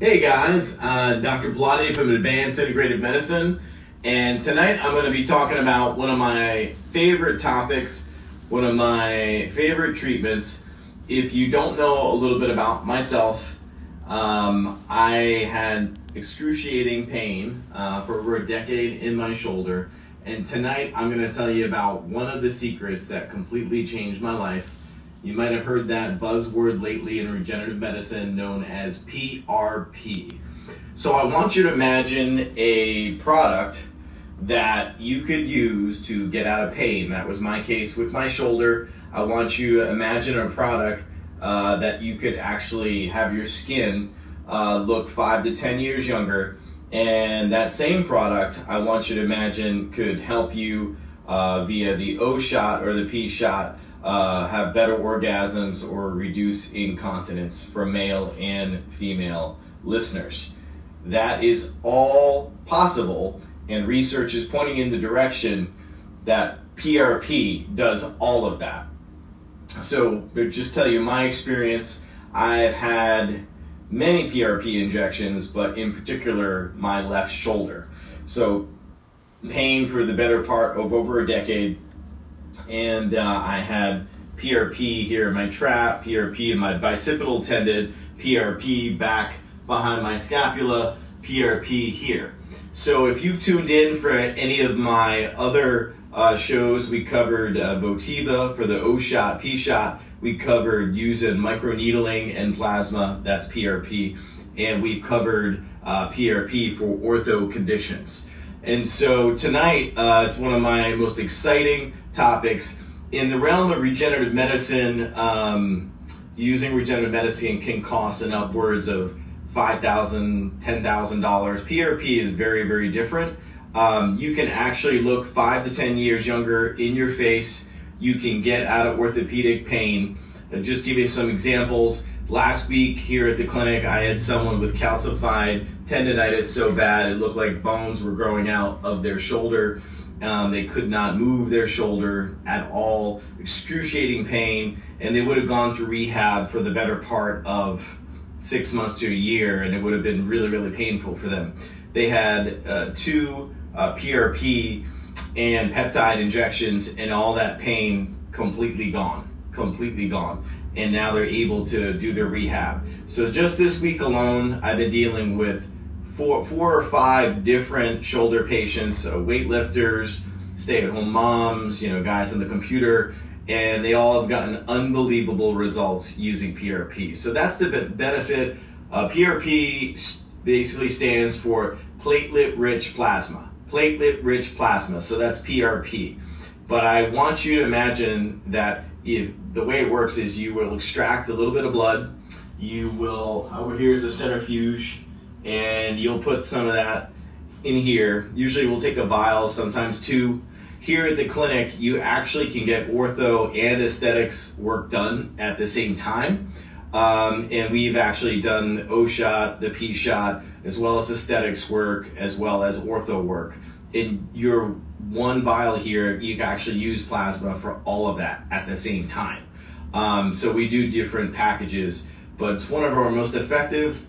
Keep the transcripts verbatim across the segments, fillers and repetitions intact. Hey guys, uh, Doctor Vladi from Advanced Integrative Medicine, and tonight I'm going to be talking about one of my favorite topics, one of my favorite treatments. If you don't know a little bit about myself, um, I had excruciating pain uh, for over a decade in my shoulder, and tonight I'm going to tell you about one of the secrets that completely changed my life. You might have heard that buzzword lately in regenerative medicine known as P R P. So I want you to imagine a product that you could use to get out of pain. That was my case with my shoulder. I want you to imagine a product uh, that you could actually have your skin uh, look five to ten years younger. And that same product, I want you to imagine, could help you uh, via the O shot or the P shot Uh, have better orgasms or reduce incontinence for male and female listeners. That is all possible, and research is pointing in the direction that P R P does all of that. So to just tell you my experience, I've had many P R P injections, but in particular my left shoulder. So pain for the better part of over a decade, and uh, I had P R P here in my trap, P R P in my bicipital tendon, P R P back behind my scapula, P R P here. So if you've tuned in for any of my other uh, shows, we covered uh, Votiva for the O shot, P shot. We covered using microneedling and plasma, that's P R P. And we covered uh, P R P for ortho conditions. And so tonight, uh, it's one of my most exciting topics. In the realm of regenerative medicine, um, using regenerative medicine can cost an upwards of five thousand dollars, ten thousand dollars. P R P is very, very different. Um, you can actually look five to ten years younger in your face. You can get out of orthopedic pain. I'll just give you some examples. Last week here at the clinic, I had someone with calcified tendonitis so bad it looked like bones were growing out of their shoulder. Um, they could not move their shoulder at all, excruciating pain, and they would have gone through rehab for the better part of six months to a year, and it would have been really, really painful for them. They had uh, two uh, P R P and peptide injections, and all that pain completely gone, completely gone. And now they're able to do their rehab. So just this week alone, I've been dealing with four, four or five different shoulder patients, so weightlifters, stay-at-home moms, you know, guys on the computer, and they all have gotten unbelievable results using P R P. So that's the benefit. Uh, P R P basically stands for platelet-rich plasma, platelet-rich plasma, so that's P R P. But I want you to imagine that if the way it works is you will extract a little bit of blood, you will, over here's a centrifuge, and you'll put some of that in here. Usually we'll take a vial, sometimes two. Here at the clinic, you actually can get ortho and aesthetics work done at the same time. Um, and we've actually done the O shot, the P shot, as well as aesthetics work, as well as ortho work. In your one vial here, you can actually use plasma for all of that at the same time. Um, so we do different packages, but it's one of our most effective.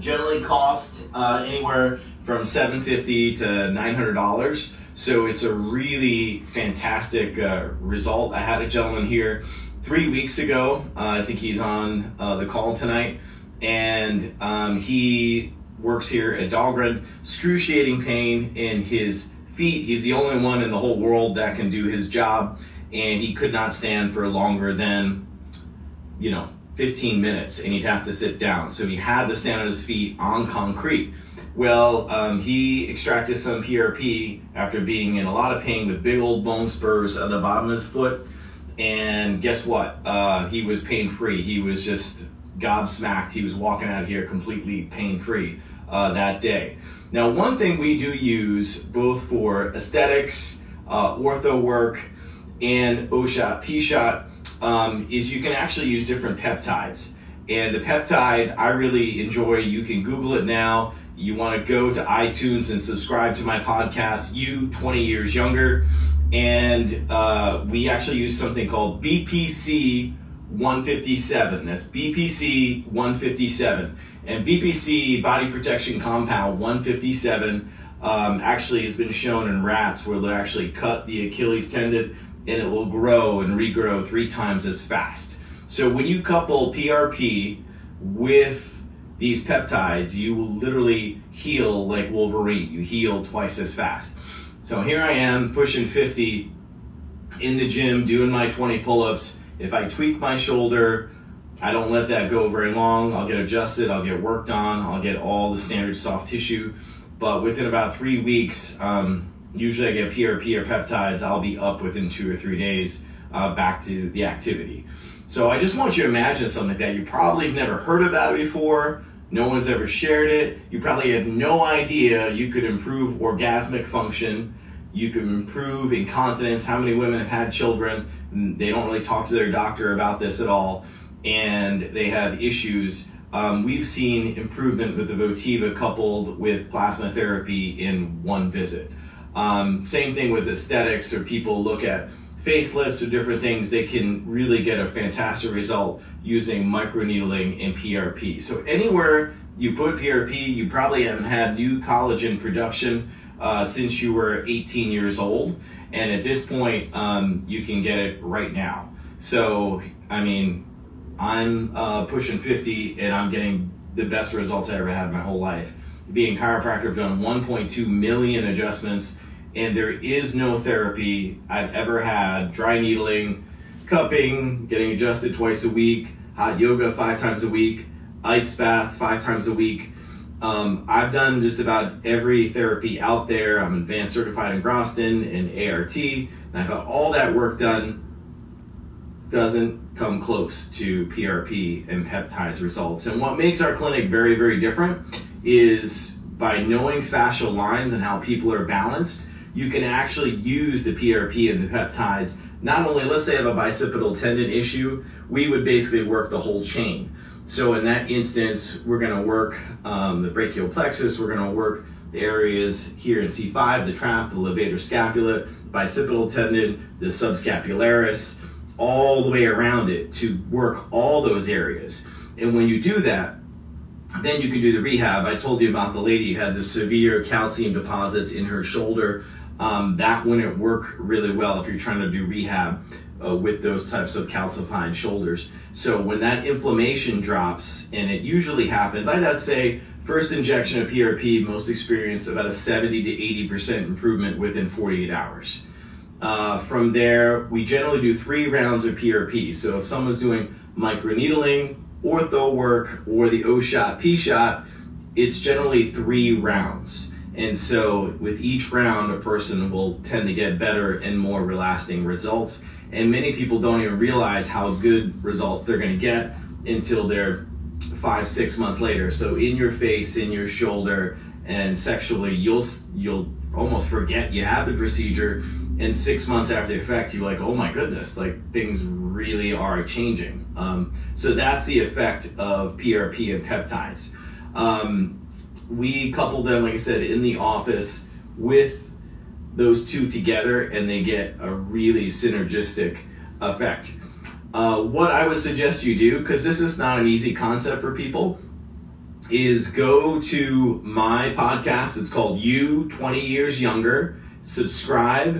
Generally cost uh, anywhere from seven hundred fifty dollars to nine hundred dollars. So it's a really fantastic uh, result. I had a gentleman here three weeks ago. Uh, I think he's on uh, the call tonight, and um, he works here at Dahlgren, excruciating pain in his feet. He's the only one in the whole world that can do his job, and he could not stand for longer than, you know, fifteen minutes, and he'd have to sit down. So he had to stand on his feet on concrete. Well, um, he extracted some P R P after being in a lot of pain with big old bone spurs at the bottom of his foot, and guess what? Uh, he was pain-free. He was just gobsmacked. He was walking out of here completely pain-free uh, that day. Now, one thing we do use both for aesthetics, uh, ortho work, and O shot, P shot um, is you can actually use different peptides. And the peptide I really enjoy, you can Google it now. You want to go to iTunes and subscribe to my podcast, You twenty Years Younger. And uh, we actually use something called B P C one five seven one fifty-seven. That's B P C one fifty-seven. And B P C, body protection compound one fifty-seven, um, actually has been shown in rats where they actually cut the Achilles tendon and it will grow and regrow three times as fast. So when you couple P R P with these peptides, you will literally heal like Wolverine. You heal twice as fast. So here I am pushing fifty in the gym, doing my twenty pull-ups. If I tweak my shoulder, I don't let that go very long. I'll get adjusted, I'll get worked on, I'll get all the standard soft tissue. But within about three weeks, um, usually I get P R P or peptides, I'll be up within two or three days uh, back to the activity. So I just want you to imagine something that you probably have never heard about it before. No one's ever shared it. You probably had no idea you could improve orgasmic function. You can improve incontinence. How many women have had children? They don't really talk to their doctor about this at all, and they have issues. Um, we've seen improvement with the Votiva coupled with plasma therapy in one visit. Um, same thing with aesthetics, or people look at facelifts or different things. They can really get a fantastic result using microneedling and P R P. So anywhere you put P R P, you probably haven't had new collagen production Uh, since you were eighteen years old, and at this point um, you can get it right now. So I mean, I'm uh, pushing fifty and I'm getting the best results I ever had in my whole life. Being a chiropractor, I've done one point two million adjustments, and there is no therapy I've ever had, dry needling, cupping, getting adjusted twice a week, hot yoga five times a week, ice baths five times a week. Um, I've done just about every therapy out there. I'm advanced certified in Graston and A R T, and I've got all that work done. Doesn't come close to P R P and peptides results. And what makes our clinic very, very different is by knowing fascial lines and how people are balanced, you can actually use the P R P and the peptides. Not only, let's say I have a bicipital tendon issue, we would basically work the whole chain. So in that instance, we're gonna work um, the brachial plexus, we're gonna work the areas here in C five, the trap, the levator scapula, bicipital tendon, the subscapularis, all the way around it to work all those areas. And when you do that, then you can do the rehab. I told you about the lady who had the severe calcium deposits in her shoulder. Um, that wouldn't work really well if you're trying to do rehab Uh, with those types of calcified shoulders. So when that inflammation drops, and it usually happens, I'd say first injection of P R P, most experience about a seventy to eighty percent improvement within forty-eight hours. Uh, from there, we generally do three rounds of P R P. So if someone's doing microneedling, ortho work, or the O shot, P shot, it's generally three rounds. And so with each round, a person will tend to get better and more lasting results. And many people don't even realize how good results they're going to get until they're five, six months later. So in your face, in your shoulder, and sexually, you'll you'll almost forget you had the procedure. And six months after the effect, you're like, oh my goodness, like things really are changing. Um, so that's the effect of P R P and peptides. Um, we couple them, like I said, in the office with those two together, and they get a really synergistic effect. Uh, what I would suggest you do, because this is not an easy concept for people, is go to my podcast. It's called You twenty years younger. Subscribe,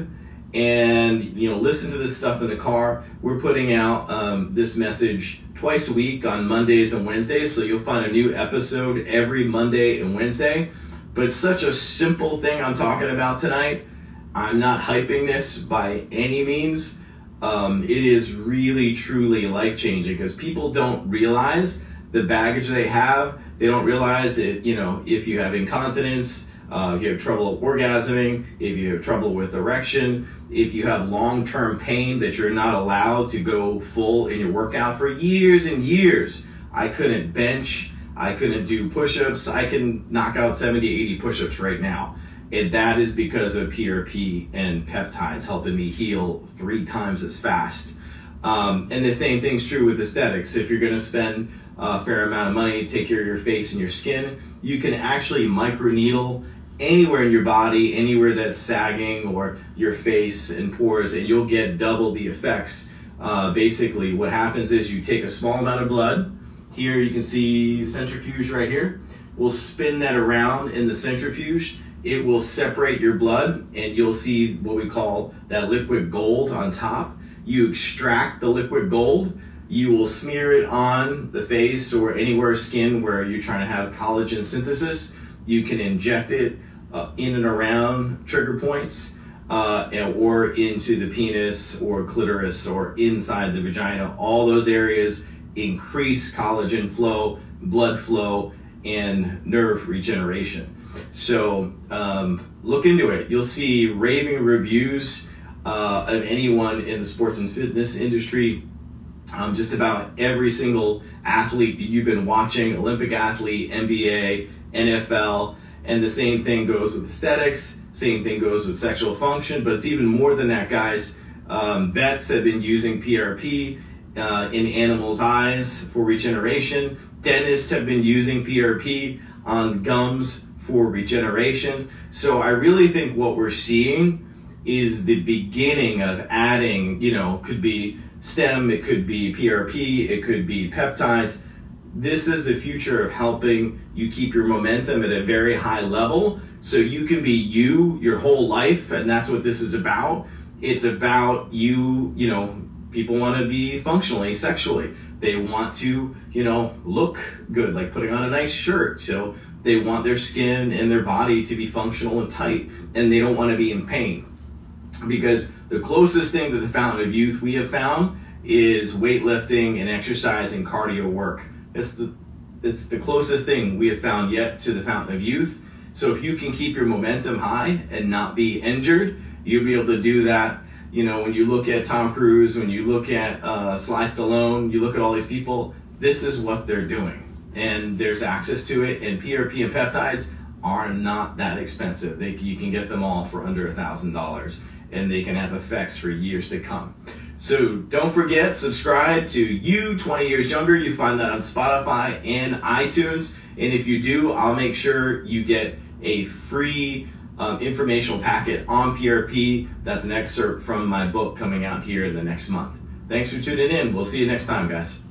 and you know, listen to this stuff in the car. We're putting out um, this message twice a week on Mondays and Wednesdays, so you'll find a new episode every Monday and Wednesday. But it's such a simple thing I'm talking about tonight. I'm not hyping this by any means. Um, it is really, truly life-changing, because people don't realize the baggage they have. They don't realize that, you know, if you have incontinence, uh, if you have trouble orgasming, if you have trouble with erection, if you have long-term pain that you're not allowed to go full in your workout for years and years. I couldn't bench, I couldn't do push-ups. I can knock out seventy, eighty push-ups right now. And that is because of P R P and peptides helping me heal three times as fast. Um, and the same thing's true with aesthetics. If you're gonna spend a fair amount of money to take care of your face and your skin, you can actually microneedle anywhere in your body, anywhere that's sagging or your face and pores, and you'll get double the effects Uh, basically, what happens is you take a small amount of blood. Here you can see centrifuge right here. We'll spin that around in the centrifuge. It will separate your blood, and you'll see what we call that liquid gold on top. You extract the liquid gold. You will smear it on the face or anywhere skin where you're trying to have collagen synthesis. You can inject it uh, in and around trigger points uh, and, or into the penis or clitoris or inside the vagina. All those areas increase collagen flow, blood flow, and nerve regeneration. So um, look into it. You'll see raving reviews uh, of anyone in the sports and fitness industry. Um, just about every single athlete that you've been watching, Olympic athlete, N B A, N F L, and the same thing goes with aesthetics, same thing goes with sexual function, but it's even more than that, guys. Um, vets have been using P R P uh, in animals' eyes for regeneration. Dentists have been using P R P on gums for regeneration. So I really think what we're seeing is the beginning of adding, you know, could be STEM, it could be P R P, it could be peptides. This is the future of helping you keep your momentum at a very high level so you can be you your whole life, and that's what this is about. It's about you, you know, people want to be functionally, sexually. They want to, you know, look good, like putting on a nice shirt. So they want their skin and their body to be functional and tight, and they don't want to be in pain. Because the closest thing to the fountain of youth we have found is weightlifting and exercise and cardio work. It's the, it's the closest thing we have found yet to the fountain of youth. So if you can keep your momentum high and not be injured, you'll be able to do that. You know, when you look at Tom Cruise, when you look at uh, Sly Stallone, you look at all these people, this is what they're doing. And there's access to it, and P R P and peptides are not that expensive. They, you can get them all for under a thousand dollars. And they can have effects for years to come. So don't forget, subscribe to You twenty Years Younger. You find that on Spotify and iTunes. And if you do, I'll make sure you get a free um, informational packet on P R P. That's an excerpt from my book coming out here in the next month. Thanks for tuning in. We'll see you next time, guys.